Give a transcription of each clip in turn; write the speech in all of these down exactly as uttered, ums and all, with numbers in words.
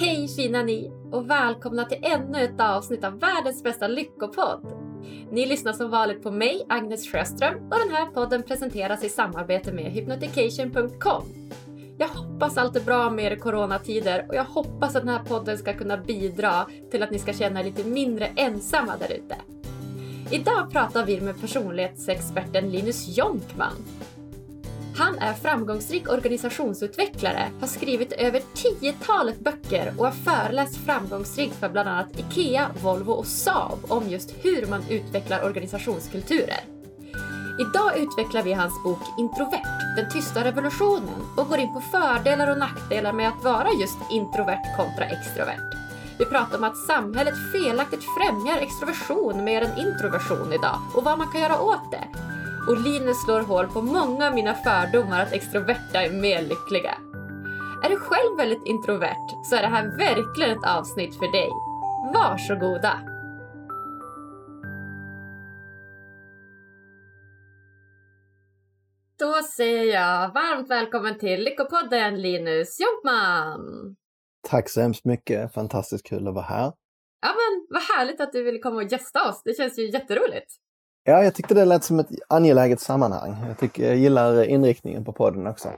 Hej fina ni och välkomna till ännu ett avsnitt av världens bästa Lyckopodd. Ni lyssnar som vanligt på mig, Agnes Sjöström, och den här podden presenteras i samarbete med hypnotication punkt com. Jag hoppas allt är bra med er i coronatider och jag hoppas att den här podden ska kunna bidra till att ni ska känna er lite mindre ensamma där ute. Idag pratar vi med personlighetsexperten Linus Jonkman. Han är framgångsrik organisationsutvecklare, har skrivit över tiotalet böcker och har föreläst framgångsrikt för bland annat IKEA, Volvo och Saab om just hur man utvecklar organisationskulturer. Idag utvecklar vi hans bok Introvert, den tysta revolutionen, och går in på fördelar och nackdelar med att vara just introvert kontra extrovert. Vi pratar om att samhället felaktigt främjar extroversion mer än introversion idag och vad man kan göra åt det. Och Linus slår hål på många av mina fördomar att extroverta är mer lyckliga. Är du själv väldigt introvert så är det här verkligen ett avsnitt för dig. Varsågoda! Då säger jag varmt välkommen till Likopodden, Linus Jonkman! Tack så hemskt mycket, fantastiskt kul att vara här. Ja men vad härligt att du ville komma och gästa oss, det känns ju jätteroligt. Ja, jag tyckte det lät som ett angeläget sammanhang. Jag, tycker, jag gillar inriktningen på podden också.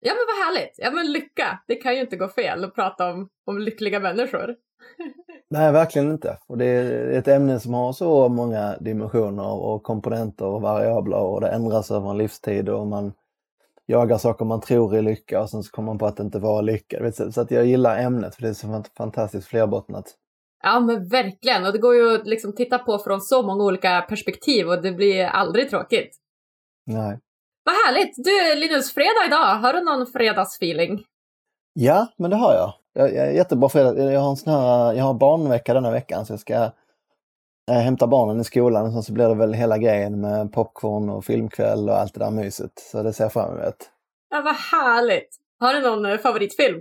Ja, men vad härligt. Ja, men lycka. Det kan ju inte gå fel att prata om, om lyckliga människor. Nej, verkligen inte. Och det är ett ämne som har så många dimensioner och komponenter och variabler. Och det ändras över en livstid och man jagar saker man tror är lycka. Och sen så kommer man på att det inte var lycka. Så att jag gillar ämnet för det är så fantastiskt flerbottnat. Ja men verkligen, och det går ju att liksom titta på från så många olika perspektiv och det blir aldrig tråkigt. Nej. Vad härligt! Du Linus, fredag idag, har du någon fredagsfeeling? Ja, men det har jag. jag, jag jättebra fredag, jag har, en sån här, jag har barnvecka denna veckan så jag ska eh, hämta barnen i skolan och så blir det väl hela grejen med popcorn och filmkväll och allt det där myset. Så det ser jag fram emot. Ja vad härligt! Har du någon favoritfilm?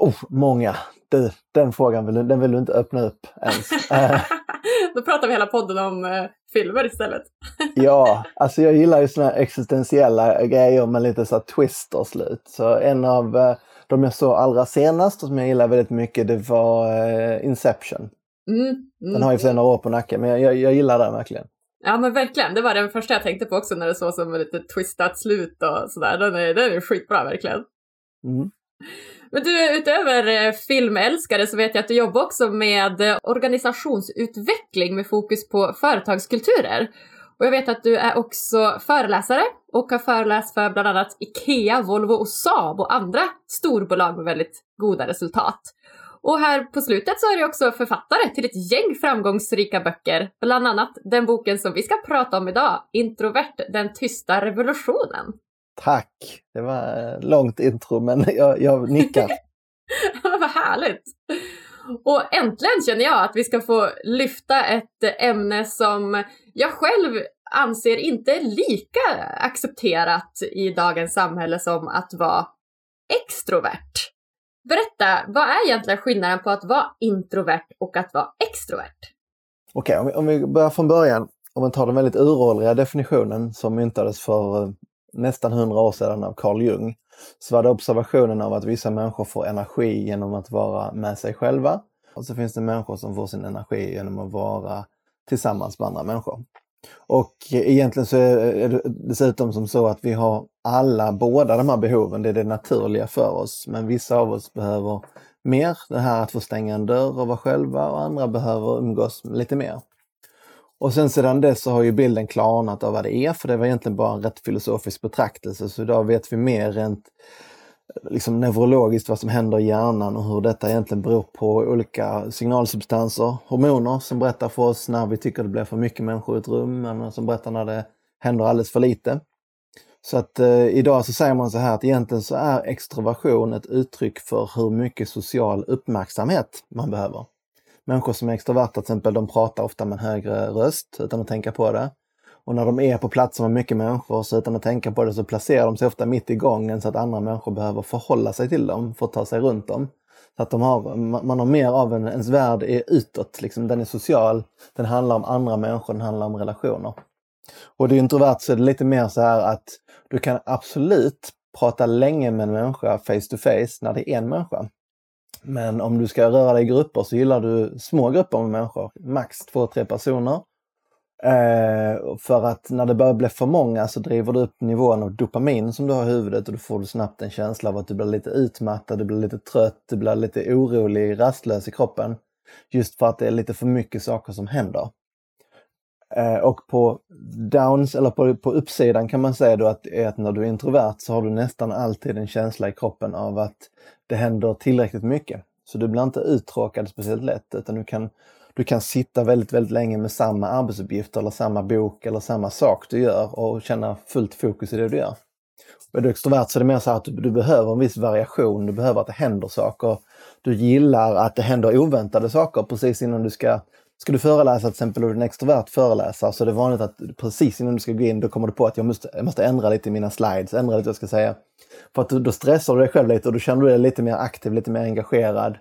Oh, många. Du, den frågan vill, den vill du inte öppna upp ens. Eh. Då pratar vi hela podden om eh, filmer istället. Ja, alltså jag gillar ju såna existentiella grejer med lite så här twist och slut. Så en av eh, de jag såg allra senast och som jag gillar väldigt mycket det var eh, Inception. Mm, mm. Den har ju för sig några år på nacken, men jag, jag, jag gillar den verkligen. Ja men verkligen, det var den första jag tänkte på också när det såg som lite twistat slut och sådär. Den är, den är skitbra verkligen. Mm. Men du, utöver filmälskare så vet jag att du jobbar också med organisationsutveckling med fokus på företagskulturer. Och jag vet att du är också föreläsare och har föreläst för bland annat IKEA, Volvo och Saab och andra storbolag med väldigt goda resultat. Och här på slutet så är du också författare till ett gäng framgångsrika böcker. Bland annat den boken som vi ska prata om idag, Introvert, den tysta revolutionen. Tack! Det var långt intro, men jag, jag nickar. Vad härligt! Och äntligen känner jag att vi ska få lyfta ett ämne som jag själv anser inte är lika accepterat i dagens samhälle som att vara extrovert. Berätta, vad är egentligen skillnaden på att vara introvert och att vara extrovert? Okej, okay, om, om vi börjar från början. Om man tar den väldigt uråldriga definitionen som myntades för nästan hundra år sedan av Carl Jung, så var det observationen av att vissa människor får energi genom att vara med sig själva och så finns det människor som får sin energi genom att vara tillsammans med andra människor. Och egentligen så är det dessutom som så att vi har alla båda de här behoven, det är det naturliga för oss, men vissa av oss behöver mer, det här att få stänga en dörr och vara själva, och andra behöver umgås lite mer. Och sen sedan dess så har ju bilden klarnat av vad det är, för det var egentligen bara en rätt filosofisk betraktelse. Så idag vet vi mer rent liksom neurologiskt vad som händer i hjärnan och hur detta egentligen beror på olika signalsubstanser, hormoner som berättar för oss när vi tycker det blir för mycket människor i ett rum, men som berättar när det händer alldeles för lite. Så att eh, idag så säger man så här att egentligen så är extroversion ett uttryck för hur mycket social uppmärksamhet man behöver. Människor som är extroverta till exempel, de pratar ofta med en högre röst utan att tänka på det. Och när de är på platser med mycket människor så utan att tänka på det så placerar de sig ofta mitt i gången så att andra människor behöver förhålla sig till dem för att ta sig runt dem. Så att de har, man har mer av en, ens värld är utåt, liksom. Den är social, den handlar om andra människor, den handlar om relationer. Och det är introvert så är det lite mer så här att du kan absolut prata länge med en människa face to face när det är en människa. Men om du ska röra dig i grupper så gillar du små grupper med människor. Max två, tre personer. Eh, för att när det börjar bli för många så driver du upp nivån av dopamin som du har i huvudet. Och då får du snabbt en känsla av att du blir lite utmattad, du blir lite trött, du blir lite orolig, rastlös i kroppen. Just för att det är lite för mycket saker som händer. Eh, och på downs, eller på, på uppsidan kan man säga då att, är att när du är introvert så har du nästan alltid en känsla i kroppen av att det händer tillräckligt mycket. Så du blir inte uttråkad speciellt lätt, utan du kan, du kan sitta väldigt, väldigt länge med samma arbetsuppgift eller samma bok eller samma sak du gör och känna fullt fokus i det du gör. Och är du extrovert så är det mer så att du, du behöver en viss variation, du behöver att det händer saker. Du gillar att det händer oväntade saker precis innan du ska... Ska du föreläsa till exempel, och en extrovert föreläsare, så är det vanligt att precis innan du ska gå in då kommer du på att jag måste, jag måste ändra lite i mina slides, ändra lite vad jag ska säga. För att du, då stressar du dig själv lite och då känner du dig lite mer aktiv, lite mer engagerad.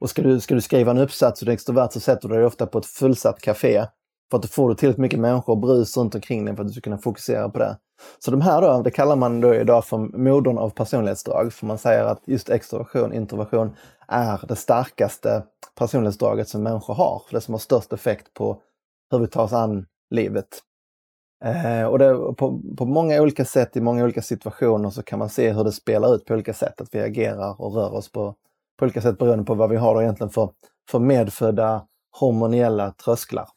Och ska du, ska du skriva en uppsats och du är extrovert så sätter du dig ofta på ett fullsatt café. För att då får du tillräckligt mycket människor och brus runt omkring dig för att du ska kunna fokusera på det. Så de här då, det kallar man då idag för modern av personlighetsdrag. För man säger att just extroversion, introversion är det starkaste personlighetsdraget som människor har. Det som har störst effekt på hur vi tar oss an livet. Eh, och det, på, på många olika sätt, i många olika situationer så kan man se hur det spelar ut på olika sätt. Att vi agerar och rör oss på, på olika sätt beroende på vad vi har då egentligen för, för medfödda hormoniella trösklar.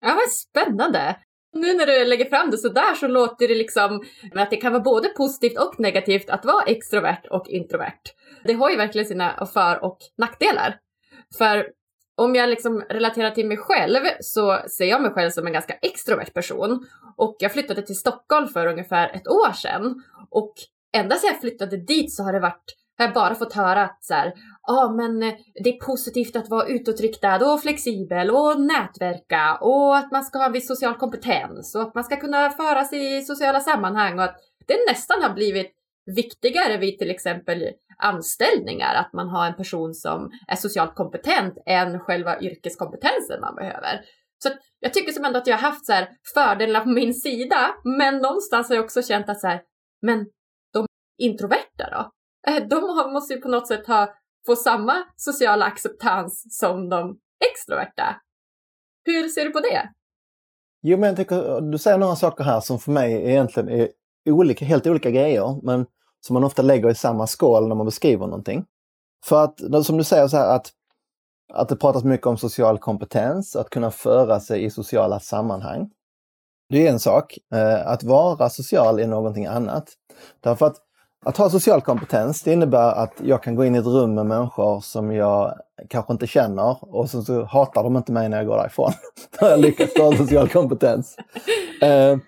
Ja, vad spännande! Nu när du lägger fram det så där så låter det liksom att det kan vara både positivt och negativt att vara extrovert och introvert. Det har ju verkligen sina för- och nackdelar. För om jag liksom relaterar till mig själv så ser jag mig själv som en ganska extrovert person. Och jag flyttade till Stockholm för ungefär ett år sedan. Och ända sedan jag flyttade dit så har det varit... Jag har bara fått höra att så här, ah, men det är positivt att vara utåtriktad och flexibel och nätverka och att man ska ha en viss social kompetens och att man ska kunna föra sig i sociala sammanhang och att det nästan har blivit viktigare vid till exempel anställningar att man har en person som är socialt kompetent än själva yrkeskompetensen man behöver. Så jag tycker som ändå att jag har haft så här fördelar på min sida, men någonstans har jag också känt att så här, men de introverta då? De måste ju på något sätt ha, få samma sociala acceptans som de extroverta. Hur ser du på det? Jo, men jag tycker, du säger några saker här som för mig egentligen är olika, helt olika grejer. Men som man ofta lägger i samma skål när man beskriver någonting. För att, som du säger så här, att, att det pratas mycket om social kompetens. Att kunna föra sig i sociala sammanhang. Det är en sak. Att vara social är någonting annat. Därför att Att ha social kompetens, det innebär att jag kan gå in i ett rum med människor som jag kanske inte känner och så, så hatar de inte mig när jag går därifrån. Då har jag lyckats ha social kompetens. Eh,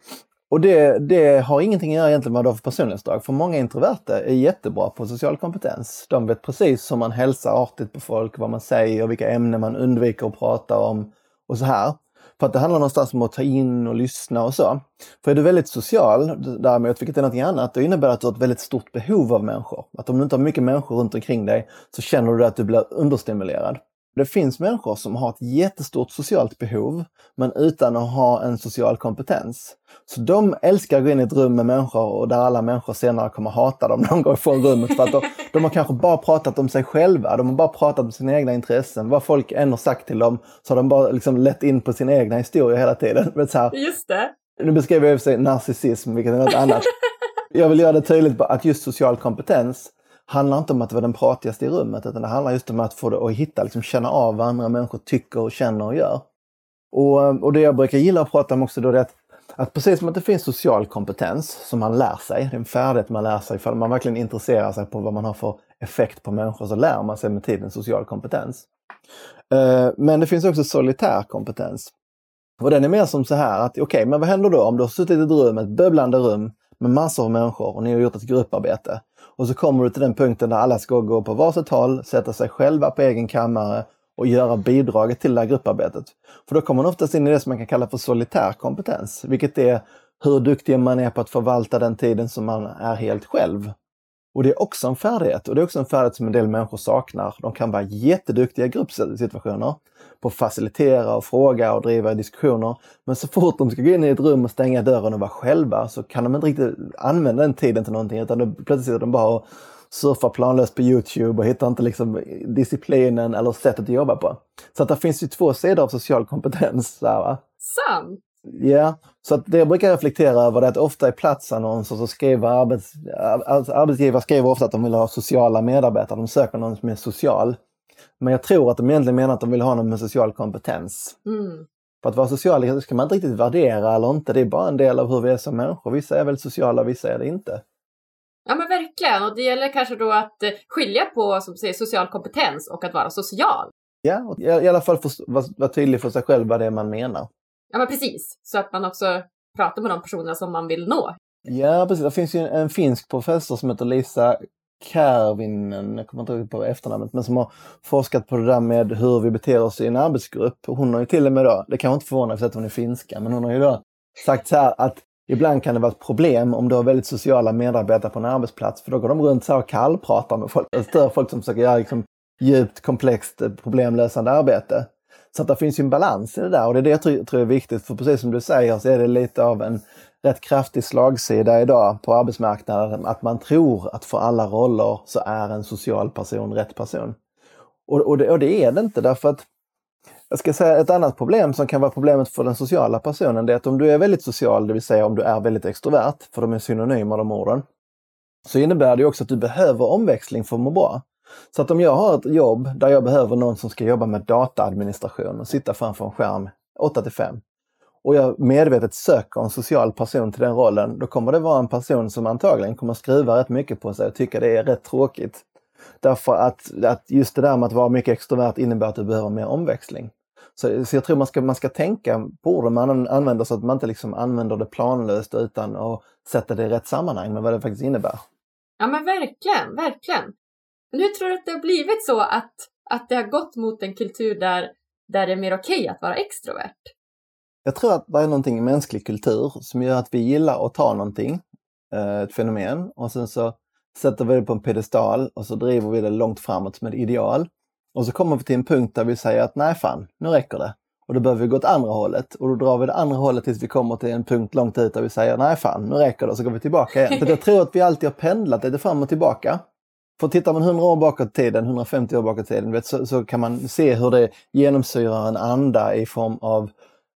och det, det har ingenting att göra egentligen med vad det är för personlighetsdrag. För många introverta är jättebra på social kompetens. De vet precis hur man hälsar artigt på folk, vad man säger och vilka ämnen man undviker att prata om och så här. För att det handlar någonstans om att ta in och lyssna och så. För är du väldigt social däremot, vilket är något annat, då innebär det att du har ett väldigt stort behov av människor. Att om du inte har mycket människor runt omkring dig så känner du att du blir understimulerad. Det finns människor som har ett jättestort socialt behov men utan att ha en social kompetens. Så de älskar att gå in i ett rum med människor och där alla människor senare kommer hata dem när de går ifrån rummet. För att de, de har kanske bara pratat om sig själva, de har bara pratat om sina egna intressen. Vad folk än har sagt till dem så har de bara liksom lett in på sin egna historia hela tiden. Men så här, just det. Nu beskriver jag i och för sig narcissism, vilket är något annat. Jag vill göra det tydligt att just social kompetens handlar inte om att vara den pratigaste i rummet, utan det handlar just om att få det att hitta, liksom känna av vad andra människor tycker och känner och gör. Och, och det jag brukar gilla att prata om också då är att, att precis som att det finns social kompetens som man lär sig, det är en färdighet man lär sig, ifall man verkligen intresserar sig på vad man har för effekt på människor så lär man sig med tiden social kompetens. Men det finns också solitär kompetens. Och den är mer som så här att okej, okay, men vad händer då om du har suttit i ett rum, ett bubblande rum med massor av människor och ni har gjort ett grupparbete. Och så kommer du till den punkten där alla ska gå på varsitt håll, sätta sig själva på egen kammare och göra bidraget till det här grupparbetet. För då kommer man oftast in i det som man kan kalla för solitär kompetens. Vilket är hur duktig man är på att förvalta den tiden som man är helt själv. Och det är också en färdighet. Och det är också en färdighet som en del människor saknar. De kan vara jätteduktiga i gruppsituationer. På att facilitera och fråga och driva diskussioner. Men så fort de ska gå in i ett rum och stänga dörren och vara själva så kan de inte riktigt använda den tiden till någonting. Utan plötsligt sitter de bara och surfar planlöst på YouTube och hittar inte liksom disciplinen eller sättet att jobba på. Så att det finns ju två sidor av social kompetens. Va? Sant. Ja, yeah. Så att det jag brukar reflektera över är att ofta i platsannonser så skriver arbets, alltså arbetsgivare skriver ofta att de vill ha sociala medarbetare. De söker någon som är social. Men jag tror att de egentligen menar att de vill ha någon med social kompetens. Mm. För att vara social ska man inte riktigt värdera eller inte. Det är bara en del av hur vi är som människor. Vissa är väl sociala, vissa är det inte. Ja, men verkligen. Och det gäller kanske då att skilja på, som säger, social kompetens och att vara social. Ja, och i alla fall vara var tydlig för sig själv vad det är man menar. Ja, men precis. Så att man också pratar med de personerna som man vill nå. Ja, precis. Det finns ju en, en finsk professor som heter Lisa Kärvinen, jag kommer inte ihåg på efternamnet, men som har forskat på det där med hur vi beter oss i en arbetsgrupp. Hon har ju till och med då, det kan jag inte förvåna för att hon är finska, men hon har ju då sagt så här att ibland kan det vara ett problem om du har väldigt sociala medarbetare på en arbetsplats, för då går de runt så här och kallpratar med folk, större folk som försöker göra liksom djupt, komplext, problemlösande arbete. Så att det finns ju en balans i det där, och det är det jag tror är viktigt, för precis som du säger så är det lite av en rätt kraftig slagsida idag på arbetsmarknaden att man tror att för alla roller så är en social person rätt person. Och, och, det, och det är det inte, därför att jag ska säga ett annat problem som kan vara problemet för den sociala personen, det är att om du är väldigt social, det vill säga om du är väldigt extrovert, för de är synonymer de orden, så innebär det också att du behöver omväxling för att må bra. Så att om jag har ett jobb där jag behöver någon som ska jobba med dataadministration och sitta framför en skärm åtta till fem och jag medvetet söker en social person till den rollen, då kommer det vara en person som antagligen kommer skriva rätt mycket på sig och tycka det är rätt tråkigt. Därför att, att just det där med att vara mycket extrovert innebär att du behöver mer omväxling. Så, så jag tror man ska, man ska tänka på det man använder, så att man inte liksom använder det planlöst utan att sätta det i rätt sammanhang med vad det faktiskt innebär. Ja, men verkligen, verkligen. Men hur tror du att det har blivit så att, att det har gått mot en kultur där, där det är mer okej att vara extrovert? Jag tror att det är någonting i mänsklig kultur som gör att vi gillar att ta någonting, ett fenomen, och sen så sätter vi det på en pedestal och så driver vi det långt framåt som ett ideal. Och så kommer vi till en punkt där vi säger att nej fan, nu räcker det. Och då behöver vi gå åt andra hållet. Och då drar vi det andra hållet tills vi kommer till en punkt långt ut där vi säger nej fan, nu räcker det, och så går vi tillbaka igen. Så jag tror att vi alltid har pendlat det fram och tillbaka. För tittar man hundra år bakåt tiden, hundrafemtio år bakåt tiden, vet, så, så kan man se hur det genomsyrar en anda i form av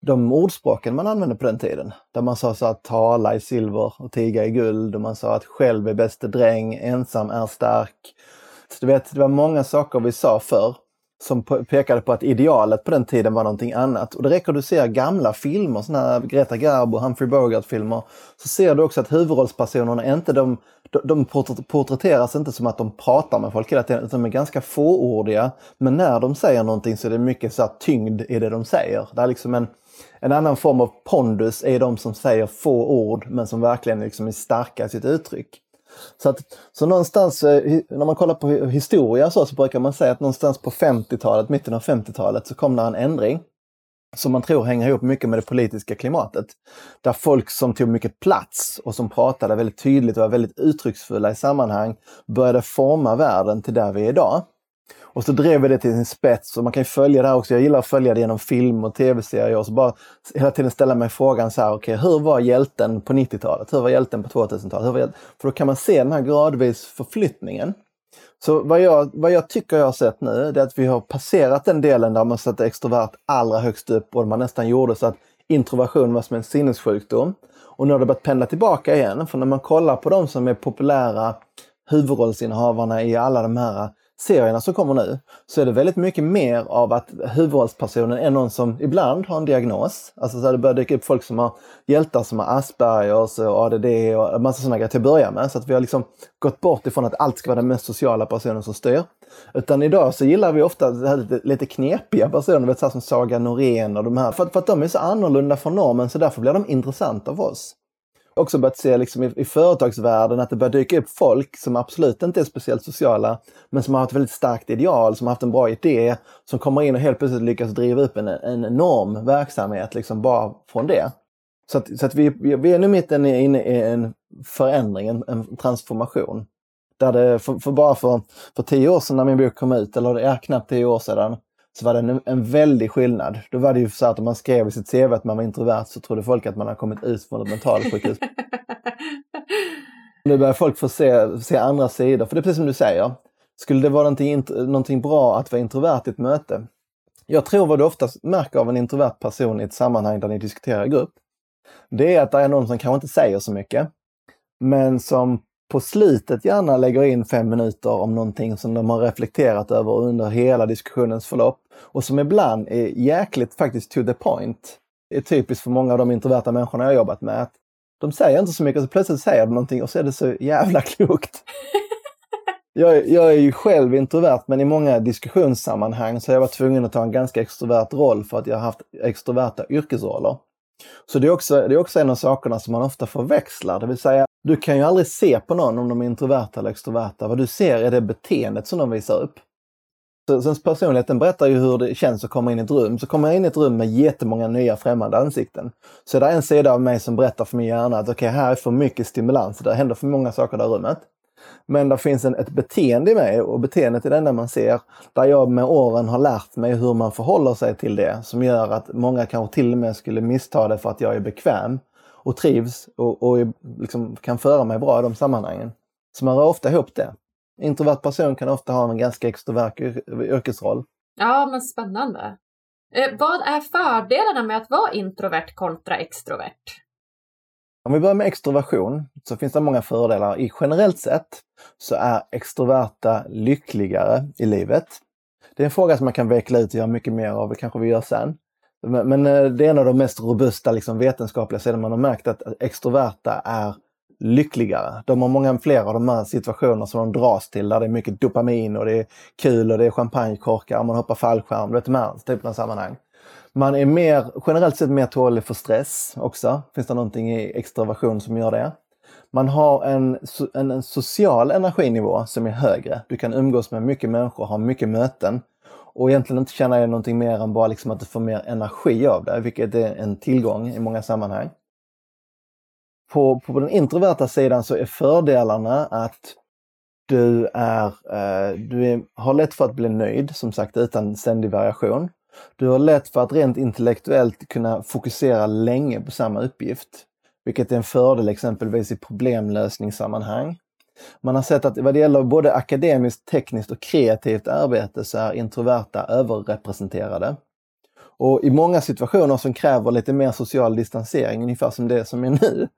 de ordspråken man använde på den tiden. Där man sa så att tala i silver och tiga i guld. Och man sa att själv är bäste dräng, ensam är stark. Så du vet, det var många saker vi sa förr som pekade på att idealet på den tiden var någonting annat. Och det räcker du ser gamla filmer, såna här Greta Garbo, Humphrey Bogart-filmer, så ser du också att huvudrollspersonerna är inte de, de, de porträtteras inte som att de pratar med folk hela tiden, utan de är ganska fåordiga. Men när de säger någonting så är det mycket så här tyngd i det de säger. Det är liksom en, en annan form av pondus är de som säger få ord men som verkligen liksom är starka i sitt uttryck. Så, att, så någonstans, när man kollar på historia så, så brukar man säga att någonstans på femtiotalet, mitten av femtiotalet, så kom det en ändring som man tror hänger ihop mycket med det politiska klimatet. Där folk som tog mycket plats och som pratade väldigt tydligt och var väldigt uttrycksfulla i sammanhang började forma världen till där vi är idag. Och så drev vi det till sin spets, och man kan ju följa det här också. Jag gillar att följa det genom film och tv-serier och så bara hela tiden ställa mig frågan så här, okej, okay, hur var hjälten på nittiotalet? Hur var hjälten på tvåtusentalet? För då kan man se den här gradvis förflyttningen. Så vad jag, vad jag tycker jag har sett nu, det är att vi har passerat den delen där man satt extrovert allra högst upp och man nästan gjorde så att introversion var som en sinnessjukdom. Och nu har det börjat pendla tillbaka igen, för när man kollar på de som är populära huvudrollsinnehavarna i alla de här serierna som kommer nu, så är det väldigt mycket mer av att huvudrollspersonen är någon som ibland har en diagnos. Alltså så här, det börjar dyka upp folk som har hjältar som har Aspergers och A D D och en massa sådana grejer till att börja med. Så att vi har liksom gått bort ifrån att allt ska vara den mest sociala personen som styr. Utan idag så gillar vi ofta lite, lite knepiga personer, vet, så här som Saga Norén och de här. För, för att de är så annorlunda från normen, så därför blir de intressanta av oss. Också börjat se liksom i, i företagsvärlden att det börjar dyka upp folk som absolut inte är speciellt sociala, men som har ett väldigt starkt ideal, som har haft en bra idé, som kommer in och helt plötsligt lyckas driva upp en, en enorm verksamhet liksom bara från det. Så att, så att vi, vi är nu mitt inne i en förändring, en, en transformation. Där det för, för bara för, för tio år sedan när min bok kom ut, eller det är knappt tio år sedan, så var det en, en väldig skillnad. Då var det ju så att om man skrev i sitt C V att man var introvert, så trodde folk att man har kommit ut från ett mentalsjukhus. Nu börjar folk få se, se andra sidor. För det är precis som du säger. Skulle det vara någonting, någonting bra att vara introvert i ett möte? Jag tror vad du oftast märker av en introvert person i ett sammanhang där ni diskuterar i grupp. Det är att det är någon som kanske inte säger så mycket. Men som på slutet gärna lägger in fem minuter om någonting som de har reflekterat över under hela diskussionens förlopp. Och som ibland är jäkligt faktiskt to the point. Det är typiskt för många av de introverta människorna jag har jobbat med. Att de säger inte så mycket, så plötsligt säger de någonting och så är det så jävla klokt. Jag, jag är ju själv introvert, men i många diskussionssammanhang så har jag varit tvungen att ta en ganska extrovert roll för att jag har haft extroverta yrkesroller. Så det är också, det är också en av sakerna som man ofta förväxlar. Det vill säga, du kan ju aldrig se på någon om de är introverta eller extroverta. Vad du ser är det beteendet som de visar upp. Så, sen personligheten berättar ju hur det känns att komma in i ett rum. Så kommer jag in i ett rum med jättemånga nya främmande ansikten. Så är det en sida av mig som berättar för min hjärna att okej, här är för mycket stimulans. Det händer för många saker där i rummet. Men det finns en, ett beteende i mig, och beteendet är det enda man ser, där jag med åren har lärt mig hur man förhåller sig till det, som gör att många kanske till och med skulle missta det för att jag är bekväm och trivs och, och liksom kan föra mig bra i de sammanhangen. Så man rör ofta ihop det. Introvert person kan ofta ha en ganska extrovert yrkesroll. Ja, men spännande. Eh, vad är fördelarna med att vara introvert kontra extrovert? Om vi börjar med extroversion så finns det många fördelar. I generellt sett så är extroverta lyckligare i livet. Det är en fråga som man kan veckla ut och göra mycket mer av, kanske vi gör sen. Men det är en av de mest robusta liksom, vetenskapliga sidorna man har märkt, att extroverta är lyckligare. De har många fler av de här situationer som de dras till, där det är mycket dopamin och det är kul och det är champagnekorkar och man hoppar fallskärm, det är ett typen av sammanhang. Man är mer, generellt sett mer tålig för stress också. Finns det någonting i extraversion som gör det? Man har en, en, en social energinivå som är högre. Du kan umgås med mycket människor, ha mycket möten. Och egentligen inte känna någonting mer än bara liksom att du får mer energi av det. Vilket är en tillgång i många sammanhang. På, på den introverta sidan så är fördelarna att du, är, eh, du är, har lätt för att bli nöjd. Som sagt, utan ständig variation. Du har lätt för att rent intellektuellt kunna fokusera länge på samma uppgift. Vilket är en fördel exempelvis i problemlösningssammanhang. Man har sett att vad det gäller både akademiskt, tekniskt och kreativt arbete så är introverta överrepresenterade. Och i många situationer som kräver lite mer social distansering, ungefär som det som är nu,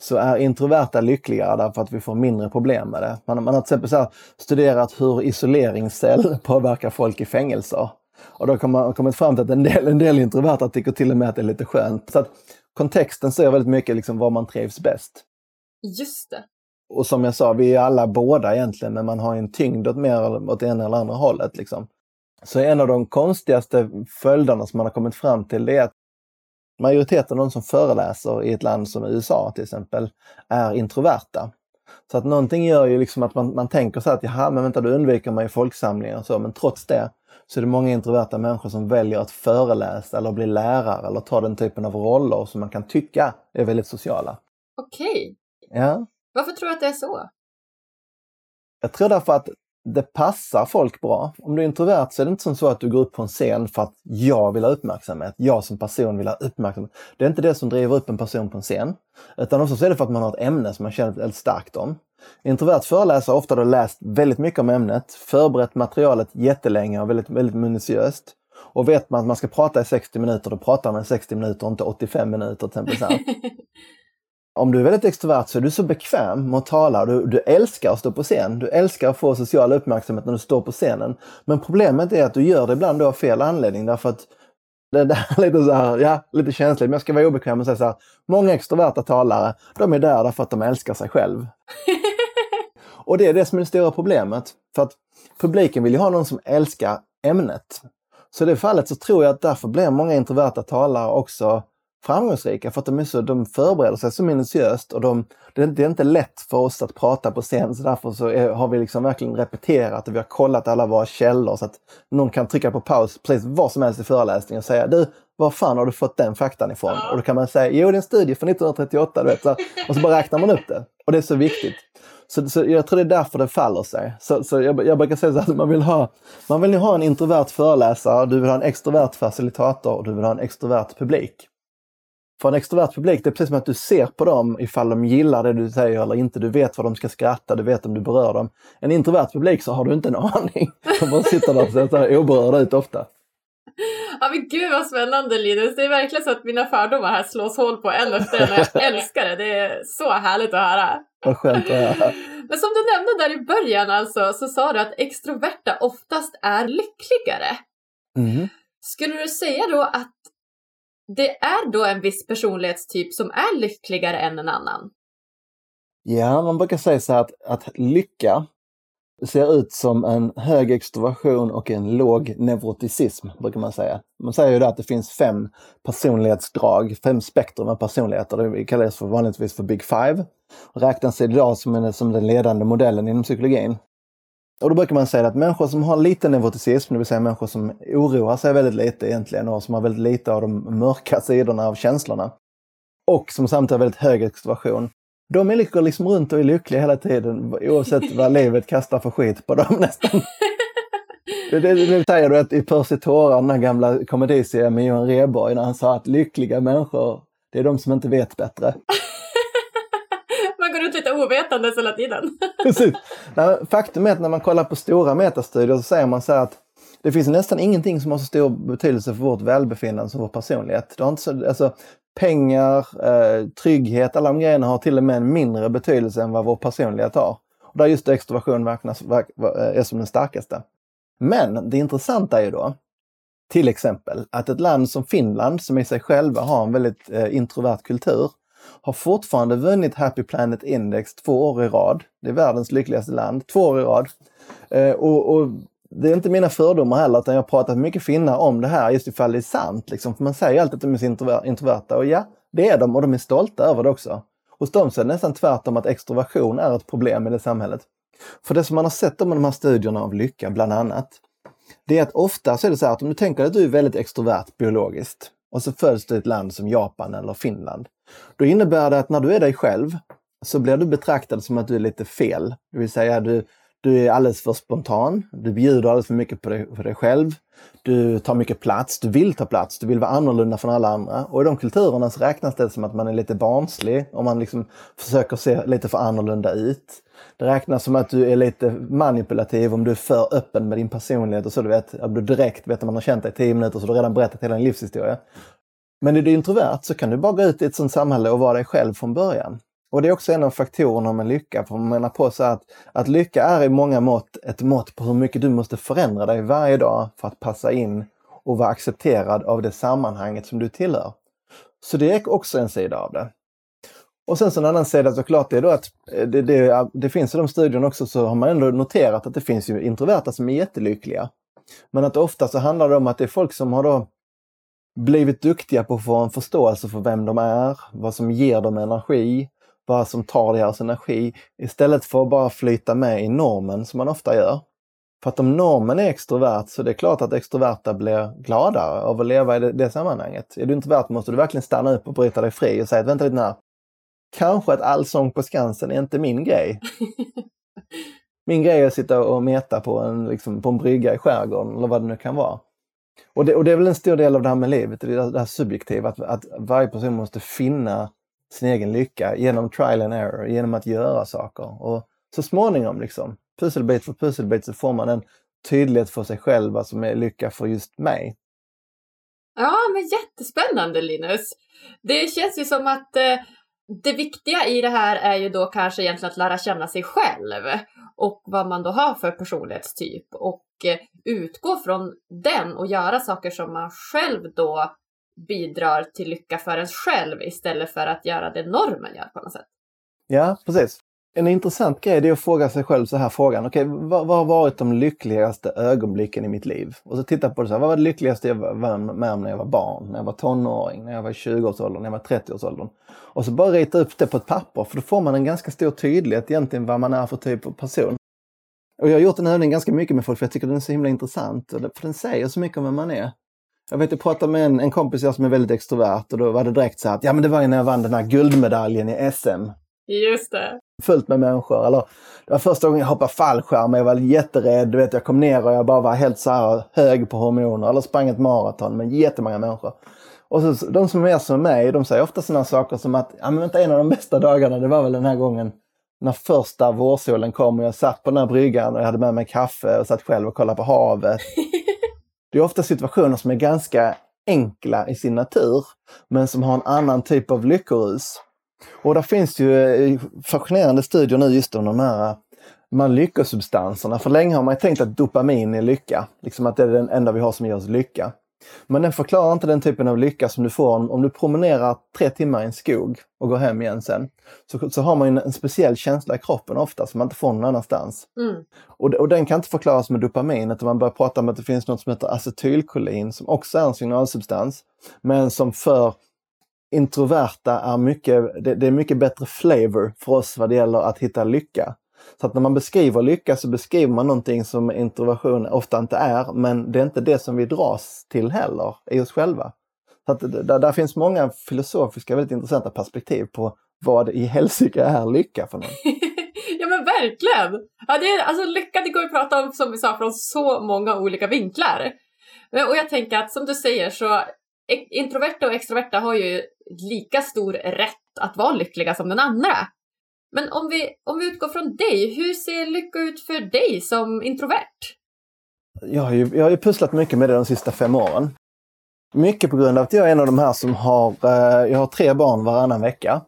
så är introverta lyckligare därför att vi får mindre problem med det. Man, man har till exempel studerat hur isoleringscell påverkar folk i fängelser. Och då kommer man kommit fram till att en del, en del introverta tycker till och med att det är lite skönt. Så att kontexten säger väldigt mycket liksom var man trivs bäst. Just det. Och som jag sa, vi är alla båda egentligen, men man har en tyngd åt mer åt ena eller andra hållet. Liksom. Så en av de konstigaste följderna som man har kommit fram till är att majoriteten av de som föreläser i ett land som U S A till exempel är introverta. Så att någonting gör ju liksom att man, man tänker så här att jaha, men vänta, du undviker mig i folksamlingar och så, men trots det så är det många introverta människor som väljer att föreläsa eller bli lärare eller ta den typen av roller som man kan tycka är väldigt sociala. Okej. Ja. Varför tror du att det är så? Jag tror därför att det passar folk bra. Om du är introvert så är det inte som så att du går upp på en scen för att jag vill ha uppmärksamhet. Jag som person vill ha uppmärksamhet. Det är inte det som driver upp en person på en scen. Utan också så är det för att man har ett ämne som man känner väldigt starkt om. Introvert föreläsare ofta har läst väldigt mycket om ämnet, förberett materialet jättelänge och väldigt, väldigt minutiöst. Och vet man att man ska prata i sextio minuter, då pratar man i sextio minuter och inte åttiofem minuter till exempel. Så här. Om du är väldigt extrovert så är du så bekväm med att tala. Du, du älskar att stå på scen. Du älskar att få social uppmärksamhet när du står på scenen. Men problemet är att du gör det ibland av fel anledning. Därför att det är lite, så här, ja, lite känsligt, men jag ska vara obekväm och säga så här. Många extroverta talare, de är där därför att de älskar sig själv. Och det är det som är det stora problemet. För att publiken vill ju ha någon som älskar ämnet. Så i det fallet så tror jag att därför blir många introverta talare också framgångsrika. För att de, är så, de förbereder sig så minutiöst. Och de, det, är inte, det är inte lätt för oss att prata på scen. Så därför så är, har vi liksom verkligen repeterat. Och vi har kollat alla våra källor. Så att någon kan trycka på paus precis vad som helst i föreläsningen. Och säga, du, var fan har du fått den faktan ifrån? Och då kan man säga, jo det är en studie från nittonhundratrettioåtta. Du vet, så, och så bara räknar man upp det. Och det är så viktigt. Så, så jag tror det är därför det faller sig. Så, så jag, jag brukar säga så att man vill ha, man vill ha en introvert föreläsare, du vill ha en extrovert facilitator och du vill ha en extrovert publik. För en extrovert publik, det är precis som att du ser på dem ifall de gillar det du säger eller inte. Du vet vad de ska skratta, du vet om du berör dem. En introvert publik så har du inte en aning. De bara sitter där och ser så här oberörda ut ofta. Ja men gud vad spännande Linus. Det är verkligen så att mina fördomar här slås hål på en efter en. Jag älskar det. Det är så härligt att höra. Vad skönt att höra. Men som du nämnde där i början alltså, så sa du att extroverta oftast är lyckligare. Mm. Skulle du säga då att det är då en viss personlighetstyp som är lyckligare än en annan? Ja, man brukar säga så här att, att lycka ser ut som en hög extroversion och en låg neuroticism, brukar man säga. Man säger ju då att det finns fem personlighetsdrag, fem spektrum av personligheter. Det kallas för vanligtvis för Big Five. Och räknas idag som, en, som den ledande modellen inom psykologin. Och då brukar man säga att människor som har lite neuroticism, det vill säga människor som oroar sig väldigt lite egentligen och som har väldigt lite av de mörka sidorna av känslorna och som samtidigt har väldigt hög extroversion, de ligger liksom runt och är lyckliga hela tiden oavsett vad livet kastar för skit på dem nästan. Det, det, det säger du att i Persitora, den här gamla komediserien med Johan Rheborg, när han sa att lyckliga människor, det är de som inte vet bättre. Går ut lite ovetandes hela tiden. Precis. Faktum är att när man kollar på stora metastudier så säger man så här att det finns nästan ingenting som har så stor betydelse för vårt välbefinnande som vår personlighet. Det har inte så, alltså, pengar, eh, trygghet, alla de grejerna har till och med en mindre betydelse än vad vår personlighet har. Och där just extroversion verknas, verk, är som den starkaste. Men det intressanta är ju då till exempel att ett land som Finland, som i sig själva har en väldigt eh, introvert kultur, har fortfarande vunnit Happy Planet Index två år i rad. Det är världens lyckligaste land. Två år i rad. Eh, och, och det är inte mina fördomar heller, utan jag har pratat mycket finnar om det här just ifall det är sant. Liksom. För man säger alltid att de är introver- introverta. Och ja, det är de. Och de är stolta över det också. Hos dem så är det nästan tvärtom att extroversion är ett problem i det samhället. För det som man har sett om de här studierna av lycka bland annat, det är att ofta så är det så här att om du tänker att du är väldigt extrovert biologiskt och så föds du i ett land som Japan eller Finland, då innebär det att när du är dig själv så blir du betraktad som att du är lite fel. Det vill säga du, du är alldeles för spontan, du bjuder alldeles för mycket på dig, på dig själv, du tar mycket plats, du vill ta plats, du vill vara annorlunda från alla andra. Och i de kulturerna så räknas det som att man är lite barnslig och man liksom försöker se lite för annorlunda ut. Det räknas som att du är lite manipulativ om du är för öppen med din personlighet och så du vet, att du direkt vet att man har känt dig i tio minuter så du har redan berättat hela din livshistoria. Men är du introvert så kan du bara gå ut i ett sånt samhälle och vara dig själv från början. Och det är också en av faktorerna om en lycka. För man menar på så att, att lycka är i många mått ett mått på hur mycket du måste förändra dig varje dag för att passa in och vara accepterad av det sammanhanget som du tillhör. Så det är också en sida av det. Och sen så en annan sida såklart är då att det, det, det finns i de studierna också, så har man ändå noterat att det finns ju introverta som är jättelyckliga. Men att ofta så handlar det om att det är folk som har då blivit duktiga på att få en förståelse för vem de är, vad som ger dem energi, vad som tar deras energi, istället för att bara flyta med i normen som man ofta gör. För att om normen är extrovert så är det klart att extroverta blir gladare av att leva i det, det sammanhanget. Är du introvert måste du verkligen stanna upp och bryta dig fri och säga att vänta lite här, kanske att Allsång på Skansen är inte min grej. Min grej är att sitta och meta på en, liksom, på en brygga i skärgården eller vad det nu kan vara. Och det, och det är väl en stor del av det här med livet, det, det här subjektiva, att, att varje person måste finna sin egen lycka genom trial and error, genom att göra saker. Och så småningom, liksom, pusselbit för pusselbit, så får man en tydlighet för sig själv som är lycka för just mig. Ja, men jättespännande Linus. Det känns ju som att eh, det viktiga i det här är ju då kanske egentligen att lära känna sig själv och vad man då har för personlighetstyp och utgå från den och göra saker som man själv då bidrar till lycka för ens själv istället för att göra det normen gör på något sätt. Ja, precis. En intressant grej är att fråga sig själv så här frågan, okej, okay, vad, vad har varit de lyckligaste ögonblicken i mitt liv? Och så titta på det så här, vad var det lyckligaste jag var med när jag var barn, när jag var tonåring, när jag var tjugo-årsåldern, när jag var trettio-årsåldern. Och så bara rita upp det på ett papper, för då får man en ganska stor tydlighet egentligen vad man är för typ av person. Och jag har gjort den här övningen ganska mycket med folk för jag tycker den är så himla intressant. För den säger så mycket om vem man är. Jag vet, jag pratade med en, en kompis jag som är väldigt extrovert. Och då var det direkt så här att ja, men det var ju när jag vann den här guldmedaljen i S M. Just det. Fullt med människor. Eller, det var första gången jag hoppade fallskärm. Jag var jätterädd. Du vet, jag kom ner och jag bara var helt så här hög på hormoner. Eller sprang ett maraton med jättemånga människor. Och så, de som är som mig, de säger ofta sådana saker som att ja, men vänta, en av de bästa dagarna, det var väl den här gången när första vårsolen kom och jag satt på den här bryggan och jag hade med mig kaffe och satt själv och kollade på havet. Det är ofta situationer som är ganska enkla i sin natur, men som har en annan typ av lyckorus. Och där finns ju fascinerande studier nu just om de här, de här lyckosubstanserna. För länge har man tänkt att dopamin är lycka, liksom att det är den enda vi har som ger oss lycka. Men den förklarar inte den typen av lycka som du får om du promenerar tre timmar i en skog och går hem igen sen. Så, så har man en, en speciell känsla i kroppen ofta som man inte får någon annanstans. Mm. Och, och den kan inte förklaras med dopamin, utan man börjar prata om att det finns något som heter acetylkolin som också är en signalsubstans. Men som för introverta är mycket, det, det är mycket bättre flavor för oss vad det gäller att hitta lycka. Så att när man beskriver lycka så beskriver man någonting som introversion ofta inte är, men det är inte det som vi dras till heller i oss själva. Så att där, där finns många filosofiska väldigt intressanta perspektiv på vad i helsike är lycka för någon. Ja men verkligen! Ja, det är, alltså, lycka det går att prata om, som vi sa, från så många olika vinklar. Och jag tänker att som du säger så introverta och extroverta har ju lika stor rätt att vara lyckliga som den andra. Men om vi, om vi utgår från dig, hur ser lycka ut för dig som introvert? Jag har ju, jag har ju pusslat mycket med det de sista fem åren. Mycket på grund av att jag är en av de här som har, jag har tre barn varannan vecka.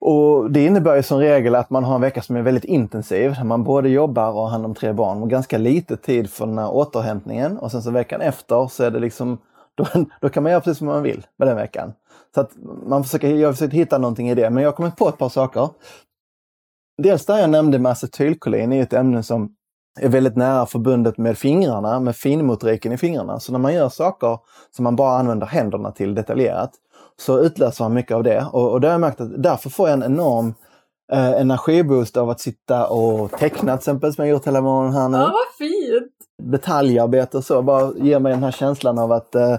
Och det innebär ju som regel att man har en vecka som är väldigt intensiv. Man både jobbar och har hand om tre barn och ganska lite tid för den här återhämtningen. Och sen så veckan efter så är det liksom, då, då kan man göra precis som man vill med den veckan. Så att man försöker, jag försöker hitta någonting i det, men jag har kommit på ett par saker. Dels där jag nämnde med acetylkolin är ett ämne som är väldigt nära förbundet med fingrarna, med finmotoriken i fingrarna. Så när man gör saker som man bara använder händerna till detaljerat så utlöser man mycket av det. Och, och där har jag märkt att därför får jag en enorm eh, energiboost av att sitta och teckna till exempel, som jag gjort hela morgonen här nu. Ja, vad fint! Detaljarbete och så, bara ger mig den här känslan av, att, eh,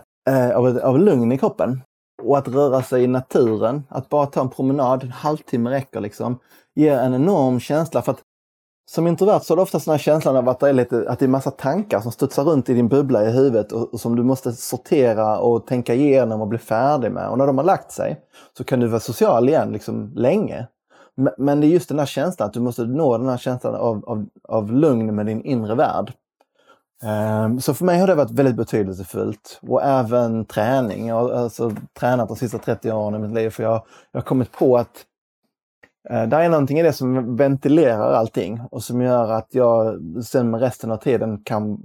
av, av lugn i kroppen. Och att röra sig i naturen, att bara ta en promenad, en halvtimme räcker liksom, ger en enorm känsla. För att som introvert så har du ofta den här känslan av att det är, lite, att det är massa tankar som studsar runt i din bubbla i huvudet och, och som du måste sortera och tänka igenom och bli färdig med. Och när de har lagt sig så kan du vara social igen liksom länge. Men, men det är just den här känslan, att du måste nå den här känslan av, av, av lugn med din inre värld. Så för mig har det varit väldigt betydelsefullt, och även träning. Jag har alltså tränat de sista trettio åren i mitt liv, för jag, jag har kommit på att eh, det är någonting i det som ventilerar allting och som gör att jag sen med resten av tiden kan,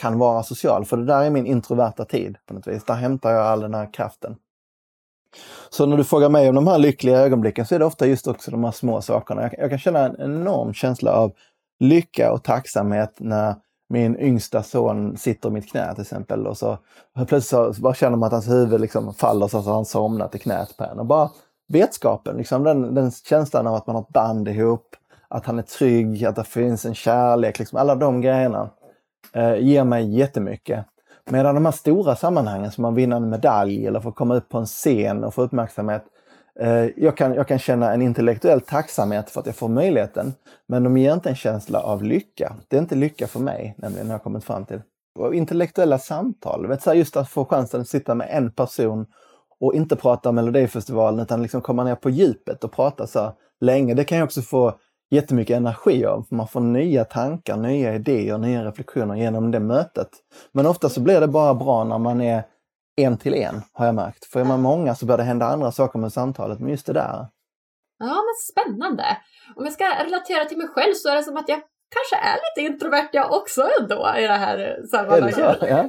kan vara social. För det där är min introverta tid på något vis, där hämtar jag all den här kraften. Så när du frågar mig om de här lyckliga ögonblicken så är det ofta just också de här små sakerna. Jag, jag kan känna en enorm känsla av lycka och tacksamhet när min yngsta son sitter i mitt knä till exempel, och så plötsligt så bara känner man att hans huvud liksom faller så att han somnat i knät på henne. Och bara vetskapen, liksom, den, den känslan av att man har ett band ihop, att han är trygg, att det finns en kärlek, liksom, alla de grejerna eh, ger mig jättemycket. Medan de här stora sammanhangen som man vinner en medalj eller får komma upp på en scen och få uppmärksamhet, eh, jag, kan, jag kan känna en intellektuell tacksamhet för att jag får möjligheten. Men de ger inte en känsla av lycka. Det är inte lycka för mig, nämligen, när jag har kommit fram till. Och intellektuella samtal. Vet du, just att få chansen att sitta med en person och inte prata om Melodifestivalen, utan liksom komma ner på djupet och prata så här länge. Det kan jag också få jättemycket energi av. Man får nya tankar, nya idéer, nya reflektioner genom det mötet. Men ofta så blir det bara bra när man är en till en, har jag märkt. För är man många så börjar det hända andra saker med samtalet. Men just det där. Ja, men spännande. Om jag ska relatera till mig själv så är det som att jag kanske är lite introvert jag också ändå i det här sammanhanget. Är det så? Ja.